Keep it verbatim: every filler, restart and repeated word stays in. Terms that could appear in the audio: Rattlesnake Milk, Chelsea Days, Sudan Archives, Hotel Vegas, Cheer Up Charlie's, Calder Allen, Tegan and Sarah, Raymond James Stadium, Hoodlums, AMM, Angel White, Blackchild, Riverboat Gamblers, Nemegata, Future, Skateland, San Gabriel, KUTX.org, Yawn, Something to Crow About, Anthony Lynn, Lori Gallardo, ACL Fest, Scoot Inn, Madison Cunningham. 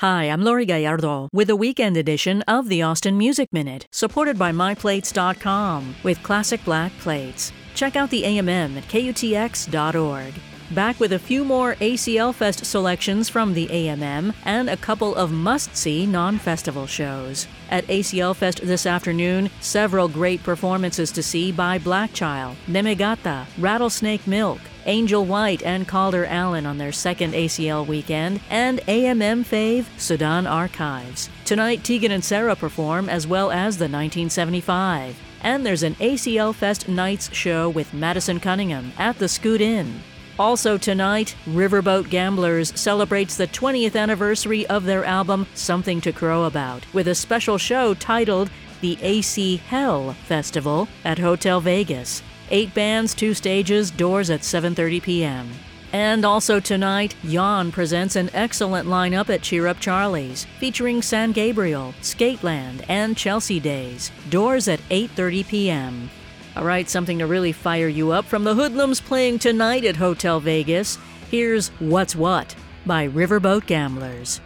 Hi, I'm Lori Gallardo with a weekend edition of the Austin Music Minute, supported by My Plates dot com with classic black plates. Check out the A M M at K U T X dot org. Back with a few more A C L Fest selections from the A M M and a couple of must-see non-festival shows. At A C L Fest this afternoon, several great performances to see by Blackchild, Nemegata, Rattlesnake Milk, Angel White and Calder Allen on their second A C L weekend, and A M M fave Sudan Archives. Tonight, Tegan and Sarah perform, as well as the nineteen seventy-five. And there's an A C L Fest Nights show with Madison Cunningham at the Scoot Inn. Also tonight, Riverboat Gamblers celebrates the twentieth anniversary of their album Something to Crow About with a special show titled The A C Hell Festival at Hotel Vegas. Eight bands, two stages, doors at seven thirty p.m. And also tonight, Yawn presents an excellent lineup at Cheer Up Charlie's, featuring San Gabriel, Skateland, and Chelsea Days. Doors at eight thirty p.m. All right, something to really fire you up from the Hoodlums playing tonight at Hotel Vegas. Here's What's What by Riverboat Gamblers.